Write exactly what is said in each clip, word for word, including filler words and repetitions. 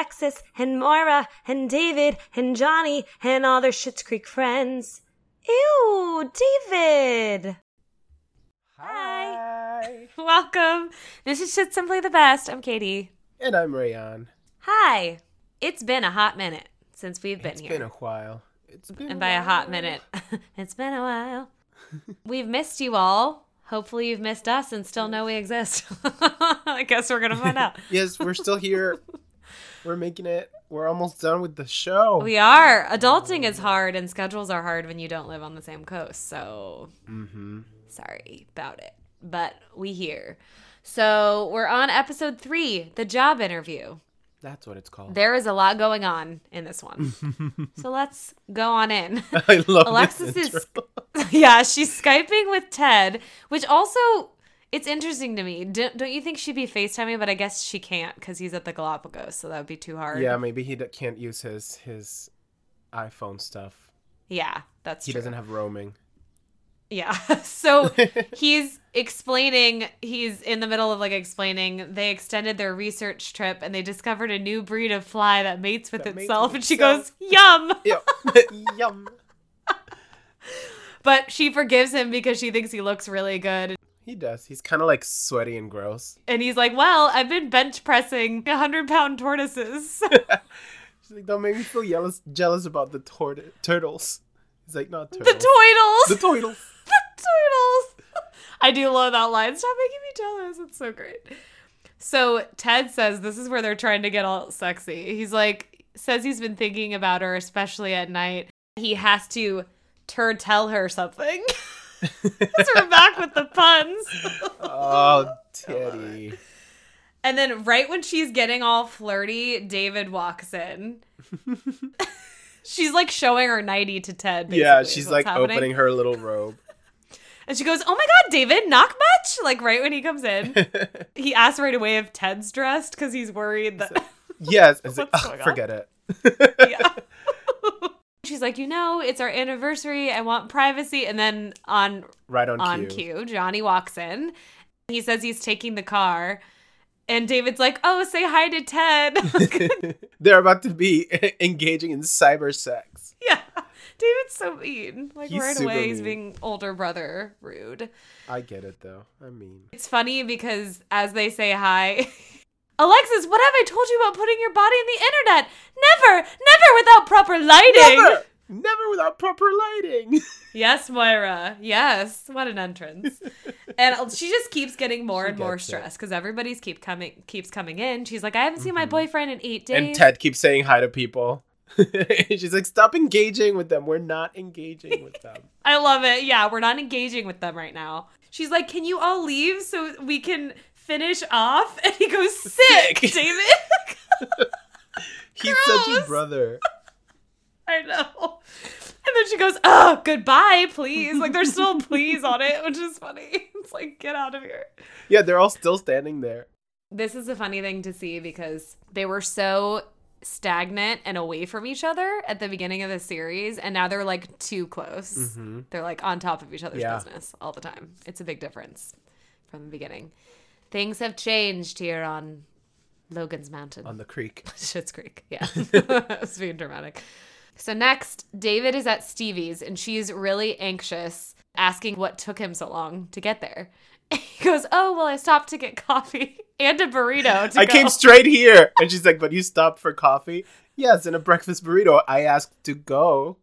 Alexis and Moira and David and Johnny and all their Schitt's Creek friends. Ew, David! Hi! Hi. Welcome. This is Schitt's Simply the Best. I'm Katie. And I'm Rayon. Hi. It's been a hot minute since we've been it's here. It's been a while. It's been And by a, while. a hot minute, it's been a while. We've missed you all. Hopefully you've missed us and still know we exist. I guess we're going to find out. Yes, we're still here. We're making it. We're almost done with the show. We are. Adulting oh. is hard and schedules are hard when you don't live on the same coast. So mm-hmm. sorry about it. But we here. So we're on episode three, the job interview. That's what it's called. There is a lot going on in this one. So let's go on in. I love Alexis this intro. is Yeah, she's Skyping with Ted, which also it's interesting to me. Don't, don't you think she'd be FaceTiming, but I guess she can't because he's at the Galapagos, so that would be too hard. Yeah, maybe he can't use his his iPhone stuff. Yeah, that's he true. He doesn't have roaming. Yeah, so he's explaining, he's in the middle of like explaining, they extended their research trip and they discovered a new breed of fly that mates with that itself. Mates and itself. She goes, yum. Yum. Yum. But she forgives him because she thinks he looks really good. He does. He's kind of like sweaty and gross. And he's like, well, I've been bench pressing one hundred pound tortoises. She's like, don't make me feel jealous, jealous about the tor- turtles. He's like, not turtles. The toidles. The toidles. I do love that line. Stop making me jealous. It's so great. So Ted says this is where they're trying to get all sexy. He's like, says he's been thinking about her, especially at night. He has to tur tell her something. Because we're back with the puns. Oh, Teddy. And then right when she's getting all flirty, David walks in. She's like showing her nightie to Ted. Basically, yeah, she's like happening. Opening her little robe. And she goes, oh my God, David, knock much? Like right when he comes in. He asks right away if Ted's dressed because he's worried that. So, yes. Like, oh, forget on? It. Yeah. She's like, you know, it's our anniversary. I want privacy. And then on, right on, on cue. cue, Johnny walks in. He says he's taking the car. And David's like, oh, say hi to Ted. They're about to be engaging in cyber sex. Yeah. David's so mean. Like he's right away, mean. He's being older brother rude. I get it, though. I mean. It's funny because as they say hi, Alexis, what have I told you about putting your body in the internet? Never, never without proper lighting. Never, never without proper lighting. Yes, Moira. Yes. What an entrance. And she just keeps getting more she and more stressed because everybody's keep coming, keeps coming in. She's like, I haven't mm-hmm. seen my boyfriend in eight days. And Ted keeps saying hi to people. She's like, stop engaging with them. We're not engaging with them. I love it. Yeah, we're not engaging with them right now. She's like, can you all leave so we can finish off? And he goes, sick, sick. David. He's such a brother. I know. And then she goes, oh, goodbye, please. Like, there's still please on it, which is funny. It's like, get out of here. Yeah, they're all still standing there. This is a funny thing to see because they were so stagnant and away from each other at the beginning of the series, and now they're like too close. Mm-hmm. They're like on top of each other's yeah. business all the time. It's a big difference from the beginning. Things have changed here on Logan's Mountain. On the creek. Schitt's Creek. Yeah. It's being dramatic. So next, David is at Stevie's and she's really anxious, asking what took him so long to get there. He goes, oh, well, I stopped to get coffee and a burrito. To I go. came straight here. And she's like, but you stopped for coffee? Yes, and a breakfast burrito. I asked to go.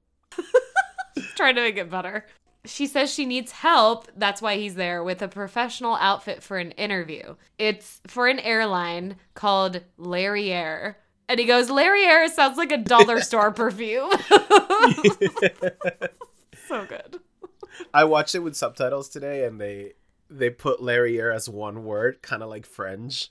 Trying to make it better. She says she needs help. That's why he's there with a professional outfit for an interview. It's for an airline called Larry Air. And he goes, Larry Air sounds like a dollar store perfume. So good. I watched it with subtitles today and they... They put Larriere as one word, kind of like French.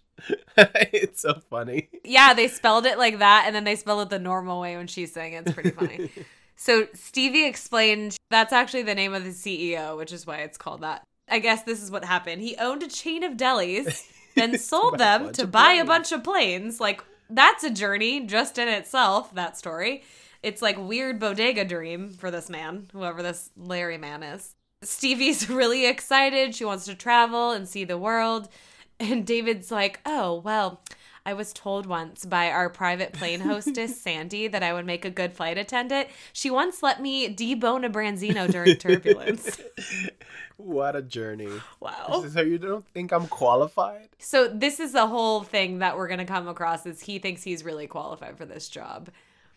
It's so funny. Yeah, they spelled it like that, and then they spelled it the normal way when she's saying it. It's pretty funny. So Stevie explained that's actually the name of the C E O, which is why it's called that. I guess this is what happened. He owned a chain of delis, then sold them to buy planes. a bunch of planes. Like, that's a journey just in itself, that story. It's like weird bodega dream for this man, whoever this Larry man is. Stevie's really excited. She wants to travel and see the world. And David's like, oh, well, I was told once by our private plane hostess, Sandy, that I would make a good flight attendant. She once let me debone a Branzino during turbulence. What a journey. Wow. So you don't think I'm qualified? So this is the whole thing that we're going to come across is he thinks he's really qualified for this job.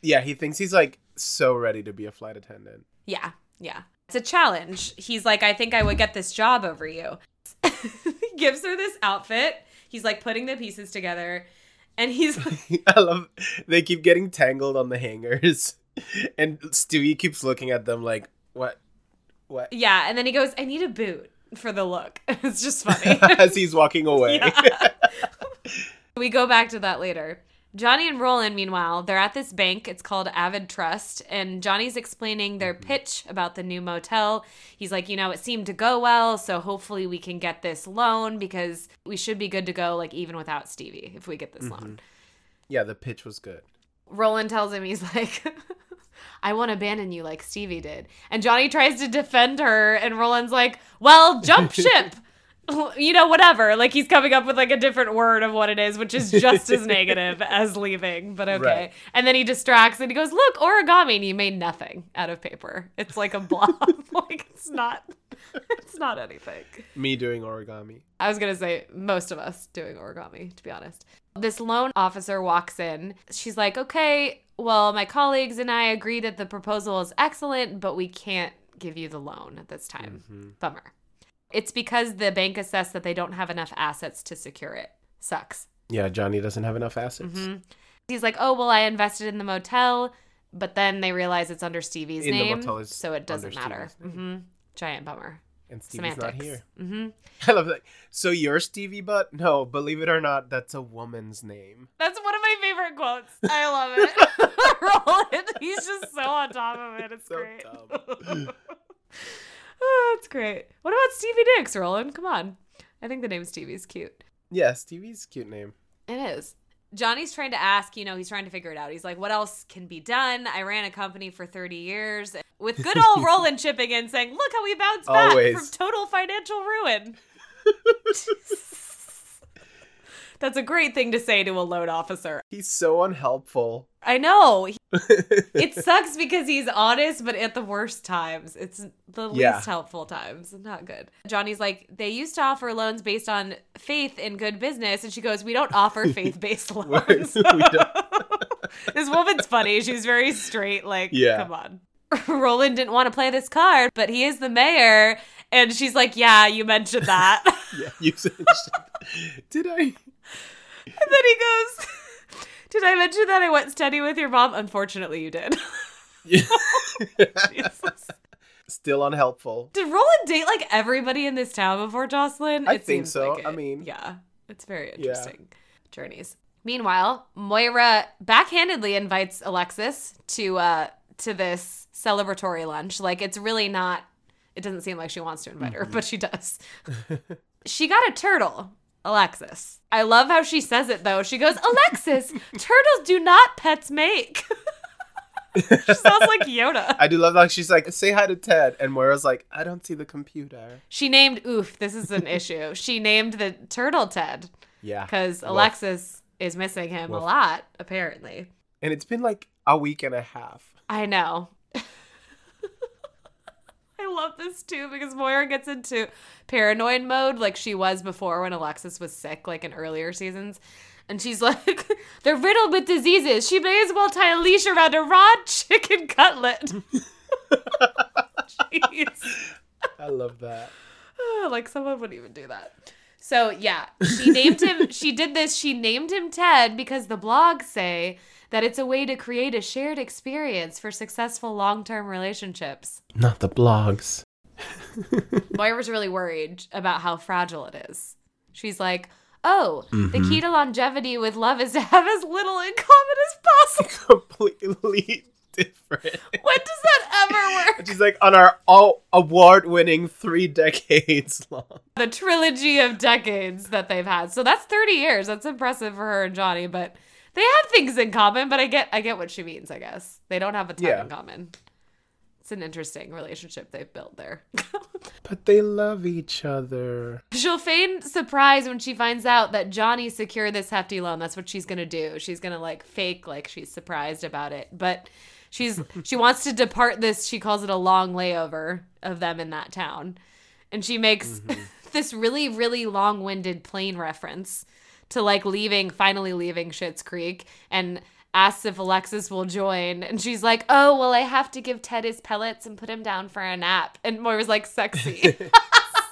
Yeah, he thinks he's like so ready to be a flight attendant. Yeah, yeah. It's a challenge. He's like, I think I would get this job over you. He gives her this outfit. He's like putting the pieces together. And he's like... I love... They keep getting tangled on the hangers. And Stewie keeps looking at them like, what? What? Yeah, and then he goes, I need a boot for the look. It's just funny. As he's walking away. Yeah. We go back to that later. Johnny and Roland, meanwhile, they're at this bank. It's called Avid Trust. And Johnny's explaining their pitch about the new motel. He's like, you know, it seemed to go well, so hopefully we can get this loan because we should be good to go, like, even without Stevie if we get this mm-hmm. loan. Yeah, the pitch was good. Roland tells him, he's like, I won't abandon you like Stevie did. And Johnny tries to defend her, and Roland's like, well, jump ship. You know, whatever. Like, he's coming up with, like, a different word of what it is, which is just as negative as leaving, but okay. Right. And then he distracts, and he goes, look, origami, and he made nothing out of paper. It's like a blob. Like, it's not, it's not anything. Me doing origami. I was going to say most of us doing origami, to be honest. This loan officer walks in. She's like, okay, well, my colleagues and I agree that the proposal is excellent, but we can't give you the loan at this time. Mm-hmm. Bummer. It's because the bank assessed that they don't have enough assets to secure it. Sucks. Yeah, Johnny doesn't have enough assets. Mm-hmm. He's like, oh, well, I invested in the motel, but then they realize it's under Stevie's in name, the motel is so it doesn't matter. Mm-hmm. Giant bummer. And Stevie's Semantics. Not here. Mm-hmm. I love that. So you're Stevie Butt? No, believe it or not, that's a woman's name. That's one of my favorite quotes. I love it. Roland, he's just so on top of it. It's so great. Dumb. Oh, that's great. What about Stevie Nicks, Roland? Come on. I think the name Stevie's cute. Yeah, Stevie's a cute name. It is. Johnny's trying to ask, you know, he's trying to figure it out. He's like, what else can be done? I ran a company for thirty years. With good old Roland chipping in saying, look how we bounced back Always. From total financial ruin. That's a great thing to say to a loan officer. He's so unhelpful. I know. He, it sucks because he's honest, but at the worst times. It's the yeah. least helpful times. Not good. Johnny's like, they used to offer loans based on faith in good business. And she goes, we don't offer faith-based loans. We don't. This woman's funny. She's very straight. Like, yeah. Come on. Roland didn't want to play this card, but he is the mayor. And she's like, yeah, you mentioned that. Yeah, you said Did I? And then he goes... Did I mention that I went steady with your mom? Unfortunately, you did. Yeah. Jesus. Still unhelpful. Did Roland date like everybody in this town before Jocelyn? I it think seems so. Like I mean. Yeah. It's very interesting. Yeah. Journeys. Meanwhile, Moira backhandedly invites Alexis to uh, to this celebratory lunch. Like, it's really not, it doesn't seem like she wants to invite mm-hmm. her, but she does. She got a turtle. Alexis. I love how she says it, though. She goes, Alexis, turtles do not pets make. She sounds like Yoda. I do love that. She's like, say hi to Ted. And Moira's like, I don't see the computer. She named, oof, this is an issue. She named the turtle Ted. Yeah. Because Alexis is missing him Wolf. A lot, apparently. And it's been like a week and a half. I know. I love this too because Moira gets into paranoid mode like she was before when Alexis was sick, like in earlier seasons. And she's like, they're riddled with diseases. She may as well tie a leash around a raw chicken cutlet. Jeez. I love that. Like someone wouldn't even do that. So yeah, she named him, she did this, she named him Ted because the blogs say that it's a way to create a shared experience for successful long-term relationships. Not the blogs. Moira's really worried about how fragile it is. She's like, oh, mm-hmm. the key to longevity with love is to have as little in common as possible. Completely different. When does that ever work? She's like, on our all award-winning three decades long. The trilogy of decades that they've had. So that's thirty years. That's impressive for her and Johnny, but... They have things in common, but I get I get what she means, I guess. They don't have a ton yeah. in common. It's an interesting relationship they've built there. But they love each other. She'll feign surprise when she finds out that Johnny secured this hefty loan. That's what she's going to do. She's going to like fake like she's surprised about it. But she's she wants to depart this. She calls it a long layover of them in that town. And she makes mm-hmm. this really, really long-winded plane reference to like leaving, finally leaving Schitt's Creek, and asks if Alexis will join. And she's like, oh, well, I have to give Ted his pellets and put him down for a nap. And Moira's like, sexy.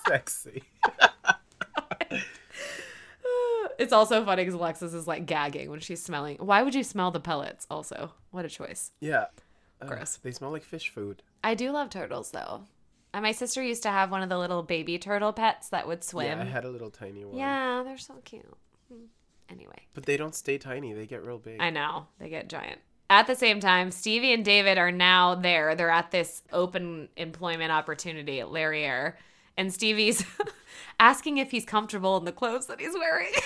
Sexy. It's also funny because Alexis is like gagging when she's smelling. Why would you smell the pellets also? What a choice. Yeah. Gross. Uh, they smell like fish food. I do love turtles, though. And my sister used to have one of the little baby turtle pets that would swim. Yeah, I had a little tiny one. Yeah, they're so cute. Anyway. But they don't stay tiny. They get real big. I know. They get giant. At the same time, Stevie and David are now there. They're at this open employment opportunity at Larry Air. And Stevie's asking if he's comfortable in the clothes that he's wearing. And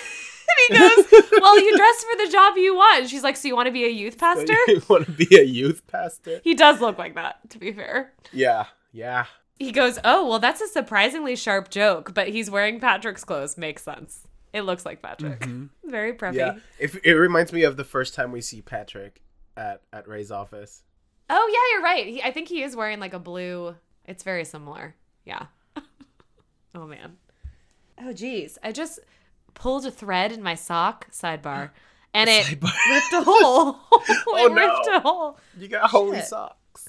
he goes, well, you dress for the job you want. And she's like, so you want to be a youth pastor? So you want to be a youth pastor? He does look like that, to be fair. Yeah. Yeah. He goes, oh, well, that's a surprisingly sharp joke, but he's wearing Patrick's clothes. Makes sense. It looks like Patrick. Mm-hmm. Very preppy. Yeah. If, it reminds me of the first time we see Patrick at, at Ray's office. Oh, yeah, you're right. He, I think he is wearing like a blue. It's very similar. Yeah. Oh, man. Oh, geez. I just pulled a thread in my sock. Sidebar. And it Sidebar. ripped a hole. it oh, no. ripped a hole. You got holy Shit. socks.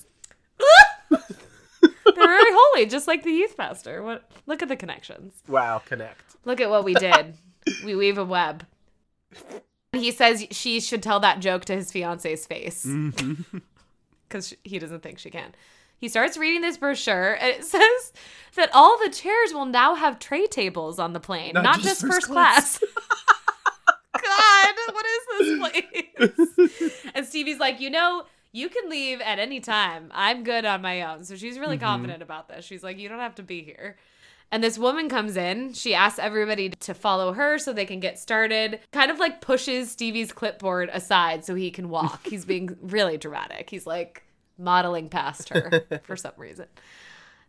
They're very holy, just like the youth pastor. What? Look at the connections. Wow, connect. Look at what we did. We weave a web. He says she should tell that joke to his fiance's face because mm-hmm. he doesn't think she can. He starts reading this brochure, and it says that all the chairs will now have tray tables on the plane, not, not just, just first, first class. class. God, what is this place? And Stevie's like, you know, you can leave at any time. I'm good on my own. So she's really mm-hmm. confident about this. She's like, you don't have to be here. And this woman comes in. She asks everybody to follow her so they can get started. Kind of like pushes Stevie's clipboard aside so he can walk. He's being really dramatic. He's like modeling past her for some reason.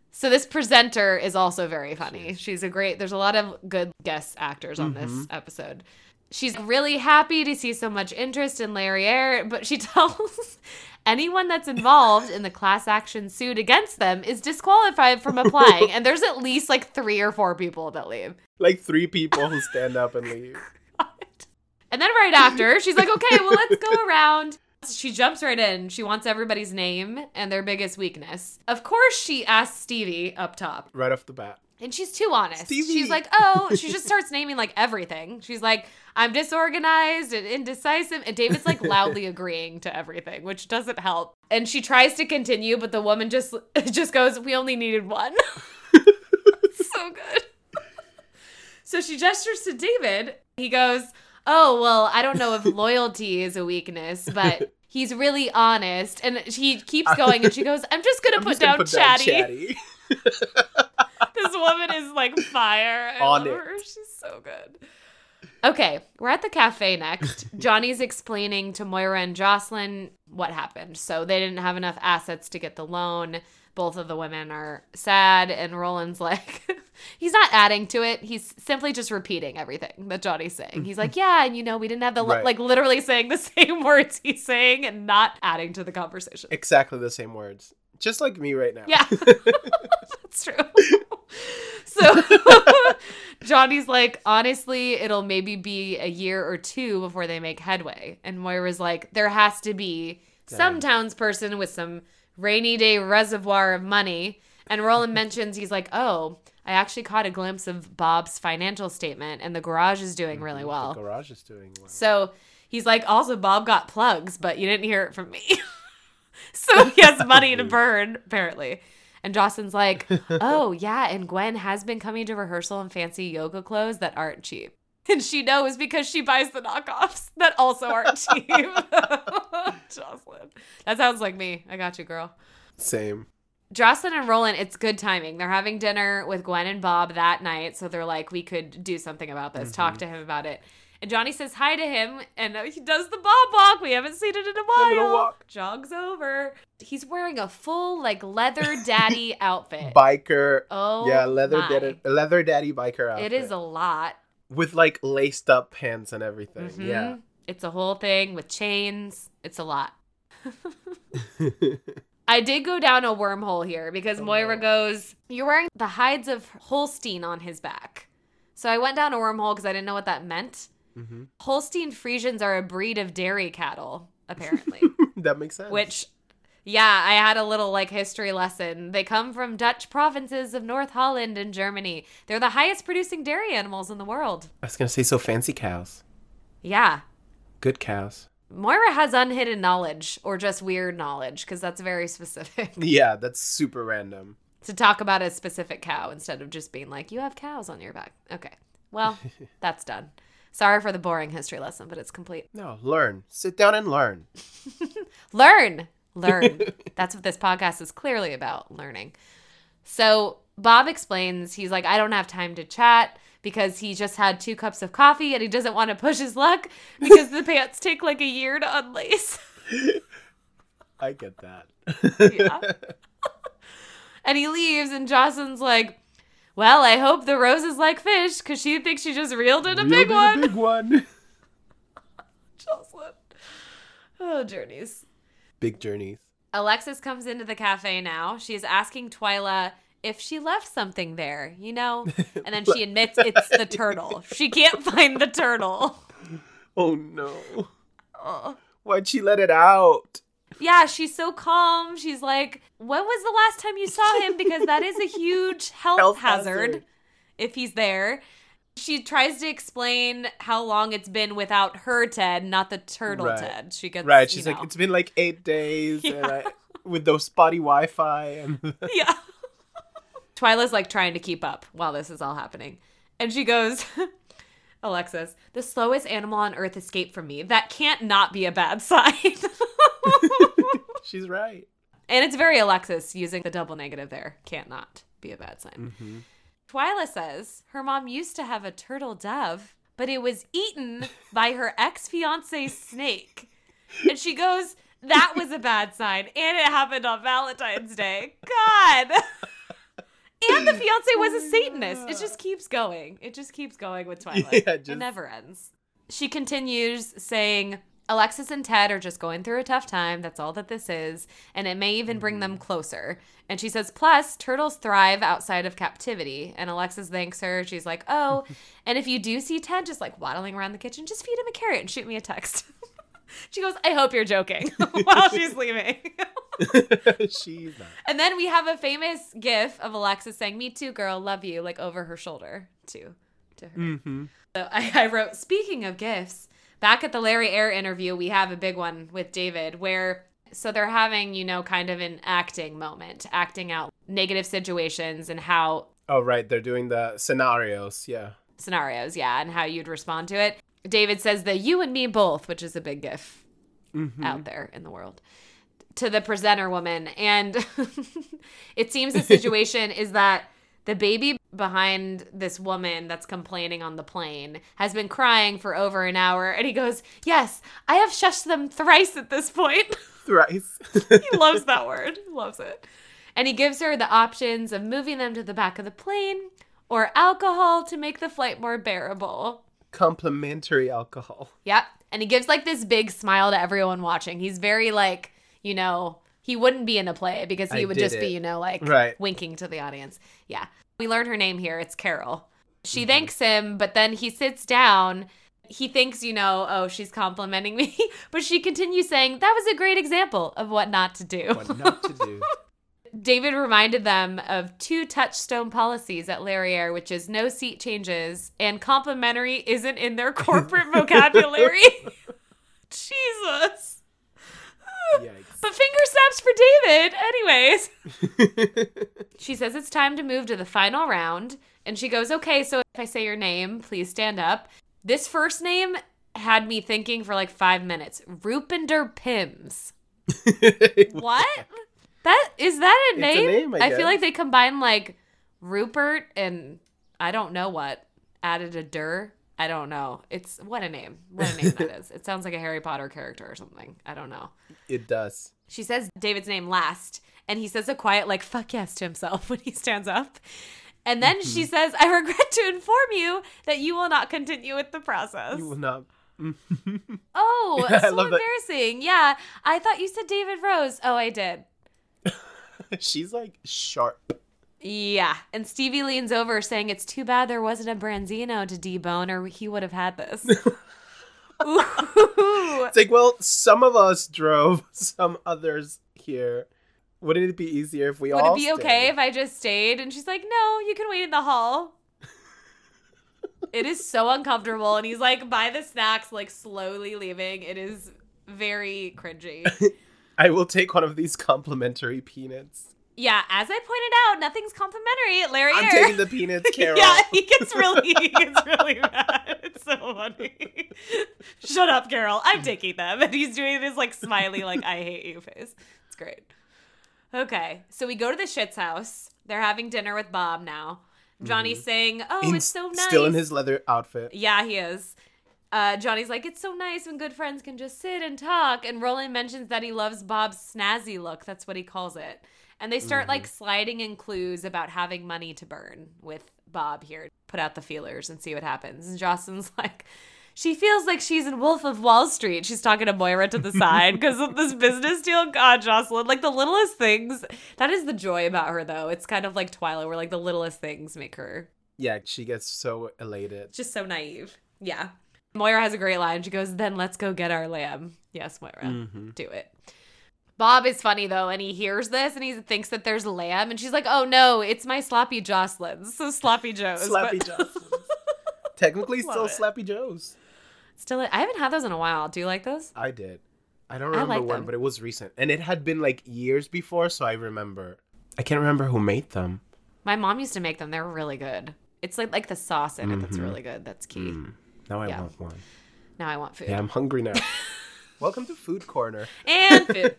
So this presenter is also very funny. She's a great, there's a lot of good guest actors on mm-hmm. this episode. She's really happy to see so much interest in Larry Air, but she tells anyone that's involved in the class action suit against them is disqualified from applying. And there's at least like three or four people that leave. Like three people who stand up and leave. God. And then right after, she's like, okay, well, let's go around. She jumps right in. She wants everybody's name and their biggest weakness. Of course, she asks Stevie up top. Right off the bat. And she's too honest. Stevie. She's like, oh, she just starts naming like everything. She's like, I'm disorganized and indecisive. And David's like loudly agreeing to everything, which doesn't help. And she tries to continue, but the woman just just goes, we only needed one. So good. So she gestures to David. He goes, oh, well, I don't know if loyalty is a weakness, but he's really honest. And he keeps going and she goes, I'm just going to put down put chatty. Down chatty. This woman is like fire. I On love it. her. She's so good. Okay, we're at the cafe next. Johnny's explaining to Moira and Jocelyn what happened. So they didn't have enough assets to get the loan. Both of the women are sad, and Roland's like, he's not adding to it. He's simply just repeating everything that Johnny's saying. He's like, yeah, and you know, we didn't have the, lo-, right. like literally saying the same words he's saying and not adding to the conversation. Exactly the same words. Just like me right now. Yeah. That's true. So Johnny's like, honestly, it'll maybe be a year or two before they make headway. And Moira's like, there has to be some townsperson with some rainy day reservoir of money. And Roland mentions, he's like, oh, I actually caught a glimpse of Bob's financial statement and the garage is doing really well. The garage is doing well. So he's like, also, Bob got plugs, but you didn't hear it from me. So he has money to burn, apparently. And Jocelyn's like, oh, yeah, and Gwen has been coming to rehearsal in fancy yoga clothes that aren't cheap. And she knows because she buys the knockoffs that also aren't cheap. Jocelyn. That sounds like me. I got you, girl. Same. Jocelyn and Roland, it's good timing. They're having dinner with Gwen and Bob that night, so they're like, we could do something about this, mm-hmm. talk to him about it. And Johnny says hi to him, and he does the Bob walk. We haven't seen it in a while. Walk. Jogs over. He's wearing a full, like, leather daddy outfit. Biker. Oh, yeah, leather daddy, leather daddy biker outfit. It is a lot. With, like, laced up pants and everything. Mm-hmm. Yeah. It's a whole thing with chains. It's a lot. I did go down a wormhole here because oh, Moira no. goes, you're wearing the hides of Holstein on his back. So I went down a wormhole because I didn't know what that meant. Mm-hmm. Holstein Friesians are a breed of dairy cattle, apparently. That makes sense. Which, yeah, I had a little, like, history lesson. They come from Dutch provinces of North Holland and Germany. They're the highest producing dairy animals in the world. I was going to say, so fancy cows. Yeah. Good cows. Moira has unhidden knowledge or just weird knowledge because that's very specific. Yeah, that's super random. To talk about a specific cow instead of just being like, you have cows on your back. Okay, well, that's done. Sorry for the boring history lesson, but it's complete. No, learn. Sit down and learn. Learn. Learn. That's what this podcast is clearly about, learning. So Bob explains, he's like, I don't have time to chat because he just had two cups of coffee and he doesn't want to push his luck because the pants take like a year to unlace. I get that. Yeah. And he leaves and Jocelyn's like, well, I hope the rose is like fish because she thinks she just reeled in a reeled big in one. A big one. Jocelyn. Oh, journeys. Big journeys. Alexis comes into the cafe now. She's asking Twyla if she left something there, you know? And then she admits it's the turtle. She can't find the turtle. Oh, no. Oh. Why'd she let it out? Yeah, she's so calm. She's like, when was the last time you saw him? Because that is a huge health, health hazard, hazard if he's there. She tries to explain how long it's been without her Ted, not the turtle right. Ted. She gets Right, she's you know. like, it's been like eight days yeah. and I, with those spotty Wi-Fi. And yeah. Twyla's like trying to keep up while this is all happening. And she goes, Alexis, the slowest animal on earth escaped from me. That can't not be a bad sign. She's right. And it's very Alexis using the double negative there. Can't not be a bad sign. Mm-hmm. Twyla says her mom used to have a turtle dove, but it was eaten by her ex-fiance snake. And she goes, that was a bad sign. And it happened on Valentine's Day. God. And the fiance was a Satanist. It just keeps going. It just keeps going with Twyla. Yeah, just... It never ends. She continues saying, Alexis and Ted are just going through a tough time. That's all that this is. And it may even bring them closer. And she says, plus, turtles thrive outside of captivity. And Alexis thanks her. She's like, oh, and if you do see Ted just like waddling around the kitchen, just feed him a carrot and shoot me a text. She goes, I hope you're joking while she's leaving. She's not. And then we have a famous gif of Alexis saying, me too, girl, love you, like over her shoulder to, to her. Mm-hmm. So I, I wrote, speaking of gifs, back at the Larry Air interview, we have a big one with David where, so they're having, you know, kind of an acting moment, acting out negative situations and how. Oh, right. They're doing the scenarios. Yeah. Scenarios. Yeah. And how you'd respond to it. David says the you and me both, which is a big gif mm-hmm. out there in the world to the presenter woman. And it seems the situation is that the baby behind this woman that's complaining on the plane has been crying for over an hour. And he goes, yes, I have shushed them thrice at this point. Thrice. He loves that word. He loves it. And he gives her the options of moving them to the back of the plane or alcohol to make the flight more bearable. Complimentary alcohol. Yep. And he gives like this big smile to everyone watching. He's very like, you know... He wouldn't be in a play because he I would just it. be, you know, like right. winking to the audience. Yeah. We learned her name here. It's Carol. She mm-hmm. thanks him, but then he sits down. He thinks, you know, oh, she's complimenting me. But she continues saying, that was a great example of what not to do. What not to do. David reminded them of two touchstone policies at Larry Air, which is no seat changes and complimentary isn't in their corporate vocabulary. Jesus. Yikes. But finger snaps for David. Anyways, she says it's time to move to the final round. And she goes, okay, so if I say your name, please stand up. This first name had me thinking for like five minutes. Rupinder Pims. What? That is that a name? It's a name I, I feel like they combined like Rupert and I don't know what. Added a der I don't know. It's what a name. What a name that is. It sounds like a Harry Potter character or something. I don't know. It does. She says David's name last, and he says a quiet, like, fuck yes to himself when he stands up. And then mm-hmm. she says, I regret to inform you that you will not continue with the process. You will not. Oh, yeah, so embarrassing. That. Yeah. I thought you said David Rose. Oh, I did. She's like sharp. Yeah. And Stevie leans over saying, it's too bad there wasn't a Branzino to debone or he would have had this. It's like, well, some of us drove, some others here. Wouldn't it be easier if we Would all Would it be stayed? Okay if I just stayed? And she's like, no, you can wait in the hall. It is so uncomfortable. And he's like, buy the snacks, like slowly leaving. It is very cringy. I will take one of these complimentary peanuts. Yeah, as I pointed out, nothing's complimentary. Larry Air. I'm taking the peanuts, Carol. Yeah, he gets really, he gets really mad. It's so funny. Shut up, Carol. I'm taking them. And he's doing this like smiley, like I hate you face. It's great. Okay, so we go to the Schitt's house. They're having dinner with Bob now. Johnny's mm. saying, oh, in, it's so nice. Still in his leather outfit. Yeah, he is. Uh, Johnny's like, it's so nice when good friends can just sit and talk. And Roland mentions that he loves Bob's snazzy look. That's what he calls it. And they start mm-hmm. like sliding in clues about having money to burn with Bob here. Put out the feelers and see what happens. And Jocelyn's like, she feels like she's in Wolf of Wall Street. She's talking to Moira to the side because of this business deal. God, Jocelyn, like the littlest things. That is the joy about her, though. It's kind of like Twyla where like the littlest things make her. Yeah, she gets so elated. Just so naive. Yeah. Moira has a great line. She goes, then let's go get our lamb. Yes, Moira. Mm-hmm. Do it. Bob is funny, though, and he hears this, and he thinks that there's lamb, and she's like, oh, no, it's my sloppy Jocelyn. So sloppy Joe's. Sloppy but- Jocelyn. Technically still it. Sloppy Joe's. Still, I haven't had those in a while. Do you like those? I did. I don't remember I like when, them. But it was recent. And it had been, like, years before, so I remember. I can't remember who made them. My mom used to make them. They were really good. It's like, like the sauce in mm-hmm. it that's really good. That's key. Mm. Now I yeah. want one. Now I want food. Yeah, I'm hungry now. Welcome to Food Corner. And food.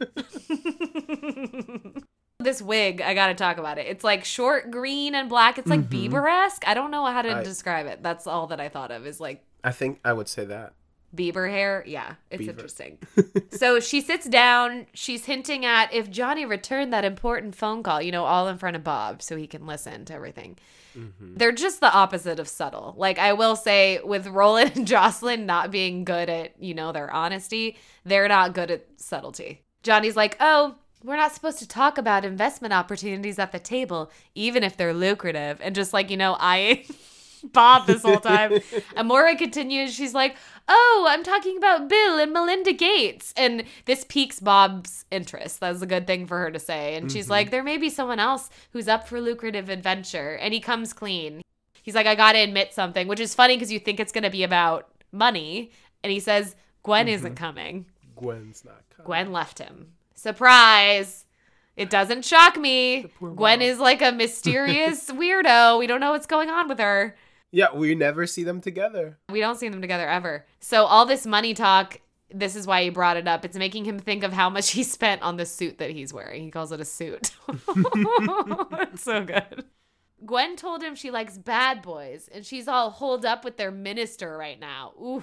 This wig, I gotta talk about it. It's like short, green, and black. It's like mm-hmm. Bieber-esque. I don't know how to I, describe it. That's all that I thought of is like. I think I would say that. Bieber hair? Yeah, it's Bieber. Interesting. So she sits down. She's hinting at if Johnny returned that important phone call, you know, all in front of Bob so he can listen to everything. Mm-hmm. They're just the opposite of subtle. Like I will say with Roland and Jocelyn not being good at, you know, their honesty, they're not good at subtlety. Johnny's like, oh, we're not supposed to talk about investment opportunities at the table, even if they're lucrative. And just like, you know, I... Bob this whole time. And Moira continues. She's like, oh, I'm talking about Bill and Melinda Gates. And this piques Bob's interest. That was a good thing for her to say. And she's mm-hmm. like, there may be someone else who's up for lucrative adventure. And he comes clean. He's like, I got to admit something, which is funny because you think it's going to be about money. And he says, Gwen mm-hmm. isn't coming. Gwen's not coming. Gwen left him. Surprise. It doesn't shock me. Gwen is like a mysterious weirdo. We don't know what's going on with her. Yeah, we never see them together. We don't see them together ever. So all this money talk, this is why he brought it up. It's making him think of how much he spent on the suit that he's wearing. He calls it a suit. It's so good. Gwen told him she likes bad boys, and she's all holed up with their minister right now. Ooh,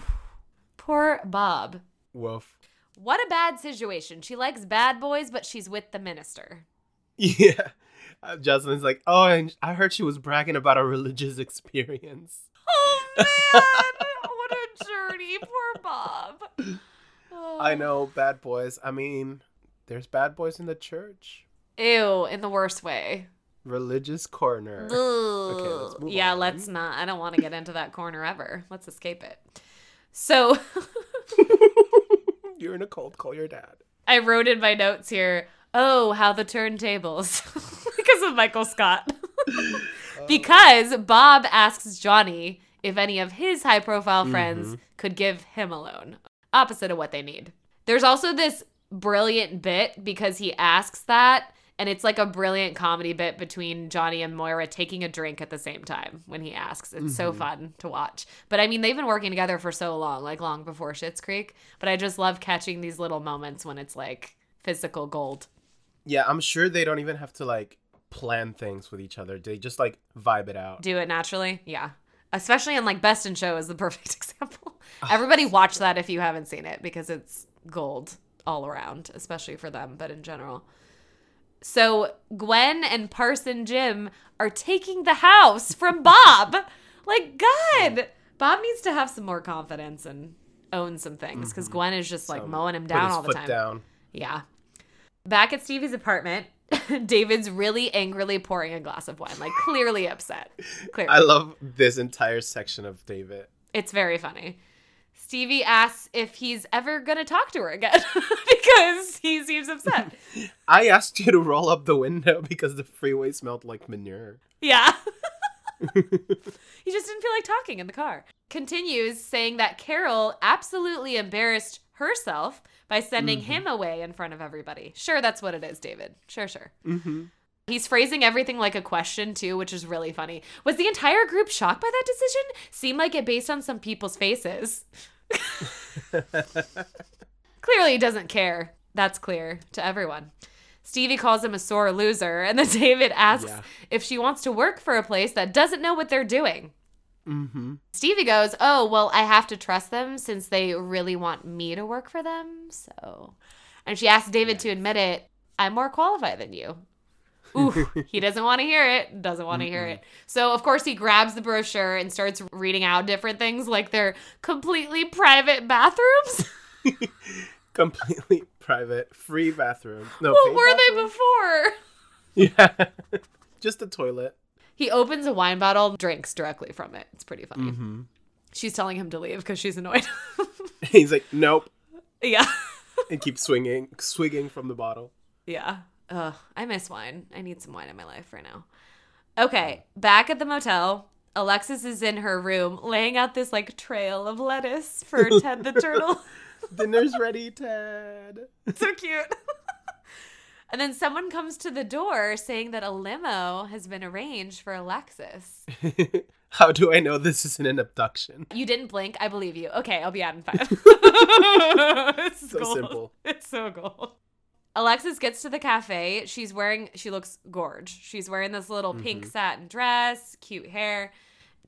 poor Bob. Woof. What a bad situation. She likes bad boys, but she's with the minister. Yeah. Uh, Jocelyn's like, oh, and I heard she was bragging about a religious experience. Oh, man. What a journey. Poor Bob. Oh. I know. Bad boys. I mean, there's bad boys in the church. Ew, in the worst way. Religious corner. Ugh. Okay, let's move yeah, on. Let's not. I don't want to get into that corner ever. Let's escape it. So. You're in a cold. Call your dad. I wrote in my notes here, oh, how the turntables. Because of Michael Scott. Because Bob asks Johnny if any of his high-profile friends mm-hmm. could give him a loan. Opposite of what they need. There's also this brilliant bit because he asks that. And it's like a brilliant comedy bit between Johnny and Moira taking a drink at the same time when he asks. It's mm-hmm. so fun to watch. But I mean, they've been working together for so long, like long before Schitt's Creek. But I just love catching these little moments when it's like physical gold. Yeah, I'm sure they don't even have to like plan things with each other. They just like vibe it out. Do it naturally. Yeah. especially in like Best in Show is the perfect example. Oh, everybody watch that if you haven't seen it, because it's gold all around, especially for them, but in general. So Gwen and Parson Jim are taking the house from Bob. Like, God, Bob needs to have some more confidence and own some things, because mm-hmm. Gwen is just like so mowing him down all the time. Down. Yeah. Back at Stevie's apartment, David's really angrily pouring a glass of wine, like clearly upset. Clearly. I love this entire section of David. It's very funny. Stevie asks if he's ever going to talk to her again because he seems upset. I asked you to roll up the window because the freeway smelled like manure. Yeah. He just didn't feel like talking in the car. Continues saying that Carol absolutely embarrassed herself by sending mm-hmm. him away in front of everybody. Sure, that's what it is, David. Sure, sure. Mm-hmm. He's phrasing everything like a question, too, which is really funny. Was the entire group shocked by that decision? Seemed like it based on some people's faces. Clearly he doesn't care. That's clear to everyone. Stevie calls him a sore loser, and then David asks yeah. if she wants to work for a place that doesn't know what they're doing. Mm-hmm. Stevie goes, oh, well, I have to trust them since they really want me to work for them. So, and she asks David yes. to admit it. I'm more qualified than you. Ooh, he doesn't want to hear it. Doesn't want to mm-hmm. hear it. So, of course, he grabs the brochure and starts reading out different things like they're completely private bathrooms. Completely private. Free bathroom. No, what were bathroom? They before? Yeah. Just a toilet. He opens a wine bottle, drinks directly from it. It's pretty funny. Mm-hmm. She's telling him to leave because she's annoyed. He's like, nope. Yeah. And keeps swinging, swigging from the bottle. Yeah. Ugh, I miss wine. I need some wine in my life right now. Okay, back at the motel, Alexis is in her room laying out this like trail of lettuce for Ted the turtle. Dinner's ready, Ted. So cute. And then someone comes to the door saying that a limo has been arranged for Alexis. How do I know this isn't an abduction? You didn't blink. I believe you. Okay, I'll be out in five. It's so gold. Simple. It's so gold. Alexis gets to the cafe. She's wearing, she looks gorge. She's wearing this little mm-hmm. pink satin dress, cute hair.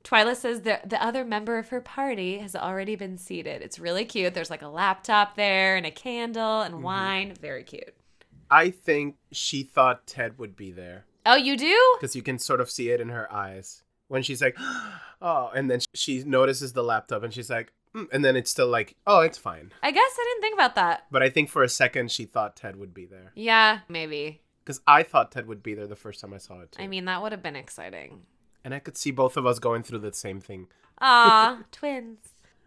Twyla says the, the other member of her party has already been seated. It's really cute. There's like a laptop there and a candle and mm-hmm. wine. Very cute. I think she thought Ted would be there. Oh, you do? Because you can sort of see it in her eyes. When she's like, oh, and then she notices the laptop and she's like, mm, and then it's still like, oh, it's fine. I guess I didn't think about that. But I think for a second she thought Ted would be there. Yeah, maybe. Because I thought Ted would be there the first time I saw it, too. I mean, that would have been exciting. And I could see both of us going through the same thing. Aw, twins.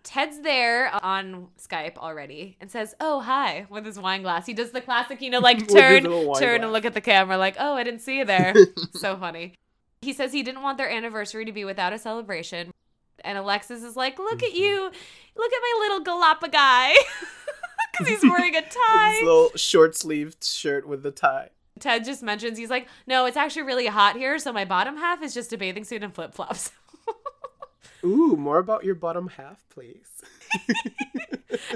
Ted's there on Skype already and says, oh, hi, with his wine glass. He does the classic, you know, like turn, turn glass. And look at the camera like, oh, I didn't see you there. So funny. He says he didn't want their anniversary to be without a celebration. And Alexis is like, look mm-hmm. at you. Look at my little Galapagos. Because he's wearing a tie. His little short sleeved shirt with the tie. Ted just mentions, he's like, no, it's actually really hot here. So my bottom half is just a bathing suit and flip flops. Ooh, more about your bottom half, please.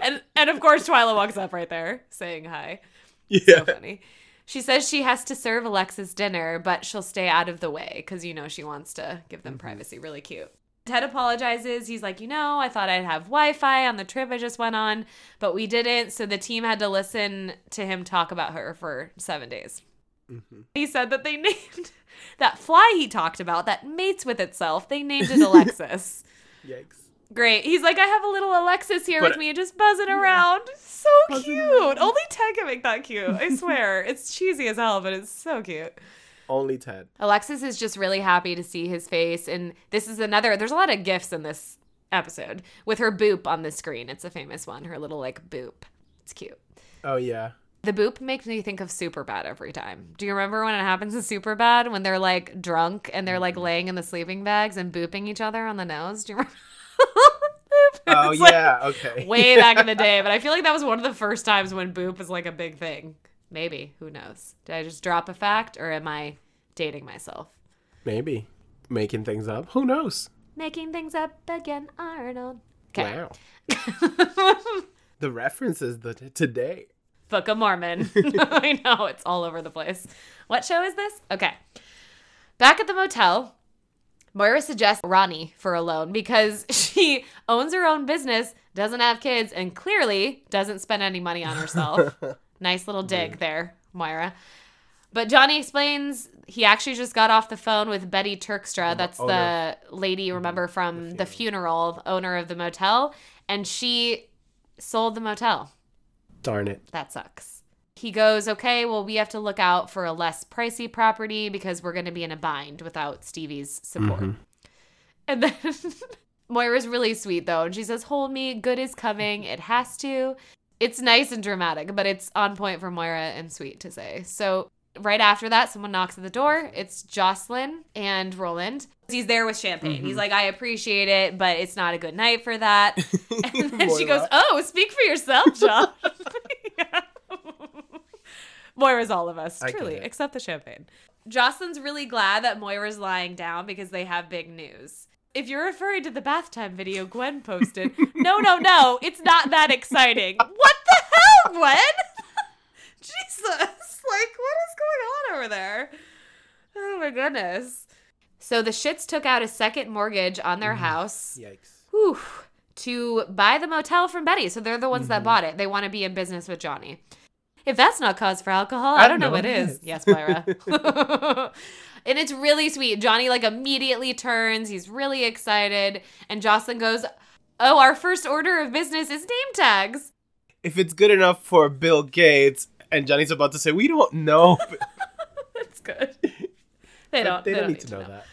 and and of course, Twyla walks up right there saying hi. Yeah. So funny. She says she has to serve Alexis dinner, but she'll stay out of the way because, you know, she wants to give them mm-hmm. privacy. Really cute. Ted apologizes. He's like, you know, I thought I'd have Wi-Fi on the trip I just went on, but we didn't. So the team had to listen to him talk about her for seven days. Mm-hmm. He said that they named that fly he talked about that mates with itself. They named it Alexis. Yikes. Great. He's like, I have a little Alexis here but, with me just buzzing yeah. around. So buzzing cute. Around. Only Ted can make that cute. I swear. It's cheesy as hell, but it's so cute. Only Ted. Alexis is just really happy to see his face. And this is another, there's a lot of gifs in this episode with her boop on the screen. It's a famous one. Her little like boop. It's cute. Oh, yeah. The boop makes me think of Superbad every time. Do you remember when it happens in Superbad when they're like drunk and they're like laying in the sleeping bags and booping each other on the nose? Do you remember? Oh, yeah. Like okay. Way back in the day. But I feel like that was one of the first times when boop was like a big thing. Maybe. Who knows? Did I just drop a fact or am I dating myself? Maybe. Making things up. Who knows? Making things up again, Arnold. Okay. Wow. The references that today. Book of Mormon. I know, it's all over the place. What show is this? Okay. Back at the motel, Moira suggests Ronnie for a loan because she owns her own business, doesn't have kids, and clearly doesn't spend any money on herself. Nice little dig there, Moira. But Johnny explains he actually just got off the phone with Betty Turkstra. That's oh, the no. lady, remember, from the funeral. the funeral, the owner of the motel. And she sold the motel. Darn it. That sucks. He goes, okay, well, we have to look out for a less pricey property because we're going to be in a bind without Stevie's support. Mm-hmm. And then Moira's really sweet, though. And she says, hold me. Good is coming. It has to. It's nice and dramatic, but it's on point for Moira and sweet to say. So right after that, someone knocks at the door. It's Jocelyn and Roland. He's there with champagne. Mm-hmm. He's like, I appreciate it, but it's not a good night for that. And then Moira. She goes, oh, speak for yourself, John. Yeah. Moira's all of us, truly, except the champagne. Jocelyn's really glad that Moira's lying down because they have big news. If you're referring to the bath time video Gwen posted, no, no, no, it's not that exciting. What the hell, Gwen? Jesus, like, what is going on over there? Oh, my goodness. So the Schitts took out a second mortgage on their mm-hmm. house. Yikes. Whew, to buy the motel from Betty. So they're the ones mm-hmm. that bought it. They want to be in business with Johnny. If that's not cause for alcohol, I, I don't know, know what is. is. Yes, Moira. And it's really sweet. Johnny, like, immediately turns. He's really excited. And Jocelyn goes, oh, our first order of business is name tags. If it's good enough for Bill Gates, and Johnny's about to say, we don't know. That's good. They don't, they don't, they don't need, need to know, know that.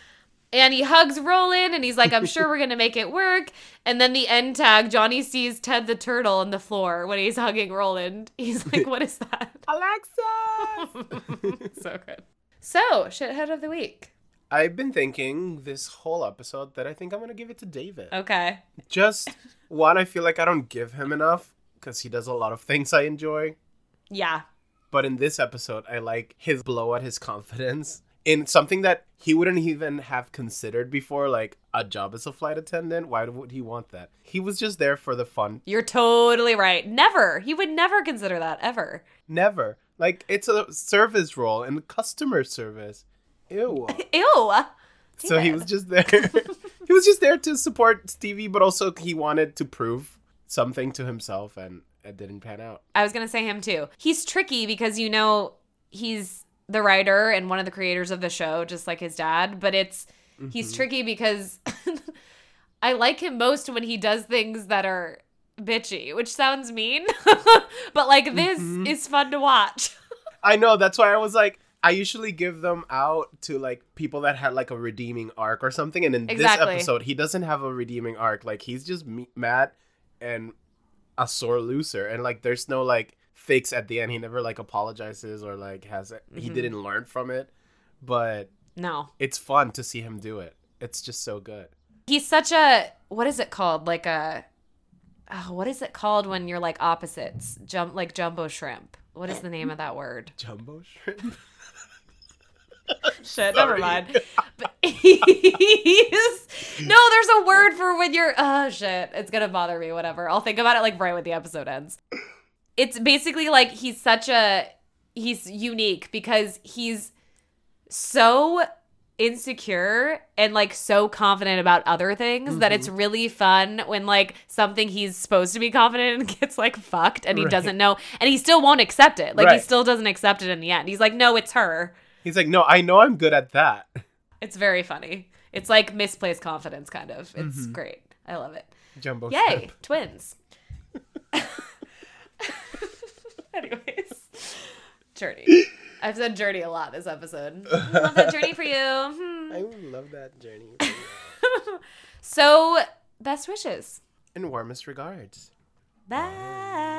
And he hugs Roland, and he's like, I'm sure we're going to make it work. And then the end tag, Johnny sees Ted the turtle on the floor when he's hugging Roland. He's like, what is that? Alexis! So good. So, shithead of the week. I've been thinking this whole episode that I think I'm going to give it to David. Okay. Just, one, I feel like I don't give him enough because he does a lot of things I enjoy. Yeah. But in this episode, I like his blow at his confidence. In something that he wouldn't even have considered before, like a job as a flight attendant. Why would he want that? He was just there for the fun. You're totally right. Never. He would never consider that, ever. Never. Like, it's a service role in customer service. Ew. Ew. So David. He was just there. He was just there to support Stevie, but also he wanted to prove something to himself, and it didn't pan out. I was going to say him, too. He's tricky because, you know, he's the writer and one of the creators of the show, just like his dad, but it's mm-hmm. he's tricky because I like him most when he does things that are bitchy, which sounds mean, but like this mm-hmm. is fun to watch. I know, that's why I was like, I usually give them out to like people that had like a redeeming arc or something, and in exactly. this episode he doesn't have a redeeming arc. Like, he's just me- mad and a sore loser, and like there's no like fix at the end. He never like apologizes or like has it. Mm-hmm. He didn't learn from it, but no, it's fun to see him do it. It's just so good. He's such a, what is it called? Like a, oh, what is it called when you're like opposites? Jump like jumbo shrimp. What is the name of that word? Jumbo shrimp. Shit, never mind. But he's, no, there's a word for when you're, oh shit, it's gonna bother me. Whatever, I'll think about it like right when the episode ends. It's basically like he's such a, he's unique because he's so insecure and like so confident about other things mm-hmm. that it's really fun when like something he's supposed to be confident in gets like fucked and he right. doesn't know, and he still won't accept it. Like right. he still doesn't accept it in the end. He's like, no, it's her. He's like, no, I know I'm good at that. It's very funny. It's like misplaced confidence kind of. It's mm-hmm. great. I love it. Jumbo Yay, step. Twins. Anyways, Journey. I've said Journey a lot this episode. Love that journey for you. Hmm. I love that journey for you. So, best wishes. And warmest regards. Bye. Bye.